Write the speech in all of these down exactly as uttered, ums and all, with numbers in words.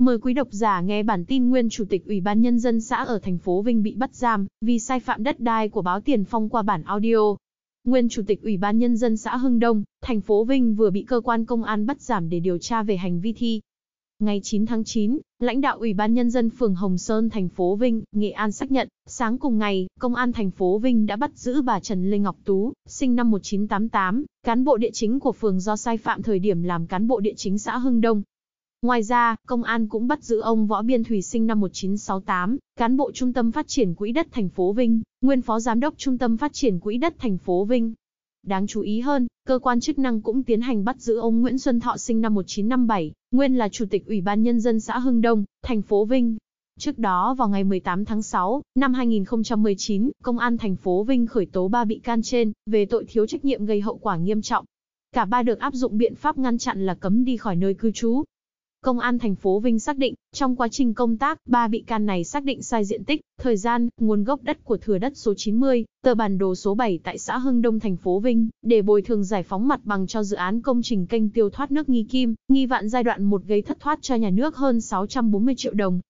Mời quý độc giả nghe bản tin nguyên chủ tịch Ủy ban Nhân dân xã ở thành phố Vinh bị bắt giam vì sai phạm đất đai của báo Tiền Phong qua bản audio. Nguyên chủ tịch Ủy ban Nhân dân xã Hưng Đông, thành phố Vinh vừa bị cơ quan công an bắt giam để điều tra về hành vi thi. Ngày chín tháng chín, lãnh đạo Ủy ban Nhân dân phường Hồng Sơn, thành phố Vinh, Nghệ An xác nhận, sáng cùng ngày, Công an thành phố Vinh đã bắt giữ bà Trần Linh Ngọc Tú, sinh năm một nghìn chín trăm tám mươi tám, cán bộ địa chính của phường do sai phạm thời điểm làm cán bộ địa chính xã Hưng Đông. Ngoài ra, công an cũng bắt giữ ông Võ Biên Thủy sinh năm một nghìn chín trăm sáu mươi tám, cán bộ Trung tâm Phát triển Quỹ đất thành phố Vinh, nguyên phó giám đốc Trung tâm Phát triển Quỹ đất thành phố Vinh. Đáng chú ý hơn, cơ quan chức năng cũng tiến hành bắt giữ ông Nguyễn Xuân Thọ sinh năm một nghìn chín trăm năm mươi bảy, nguyên là chủ tịch Ủy ban Nhân dân xã Hưng Đông, thành phố Vinh. Trước đó vào ngày mười tám tháng sáu năm hai nghìn không trăm mười chín, công an thành phố Vinh khởi tố ba bị can trên về tội thiếu trách nhiệm gây hậu quả nghiêm trọng. Cả ba được áp dụng biện pháp ngăn chặn là cấm đi khỏi nơi cư trú. Công an thành phố Vinh xác định, trong quá trình công tác, ba bị can này xác định sai diện tích, thời gian, nguồn gốc đất của thửa đất số chín mươi, tờ bản đồ số bảy tại xã Hưng Đông thành phố Vinh, để bồi thường giải phóng mặt bằng cho dự án công trình kênh tiêu thoát nước Nghi Kim, Nghi Vạn giai đoạn một gây thất thoát cho nhà nước hơn sáu trăm bốn mươi triệu đồng.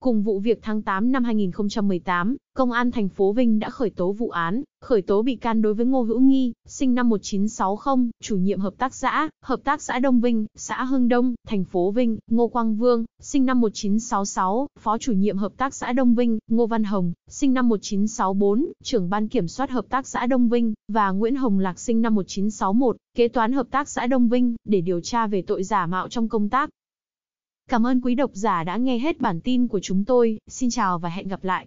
Cùng vụ việc tháng tám năm hai nghìn không trăm mười tám, Công an thành phố Vinh đã khởi tố vụ án, khởi tố bị can đối với Ngô Hữu Nghi, sinh năm một nghìn chín trăm sáu mươi, chủ nhiệm hợp tác xã, hợp tác xã Đông Vinh, xã Hưng Đông, thành phố Vinh, Ngô Quang Vương, sinh năm một nghìn chín trăm sáu mươi sáu, phó chủ nhiệm hợp tác xã Đông Vinh, Ngô Văn Hồng, sinh năm một nghìn chín trăm sáu mươi bốn, trưởng ban kiểm soát hợp tác xã Đông Vinh, và Nguyễn Hồng Lạc sinh năm một nghìn chín trăm sáu mươi mốt, kế toán hợp tác xã Đông Vinh, để điều tra về tội giả mạo trong công tác. Cảm ơn quý độc giả đã nghe hết bản tin của chúng tôi, xin chào và hẹn gặp lại.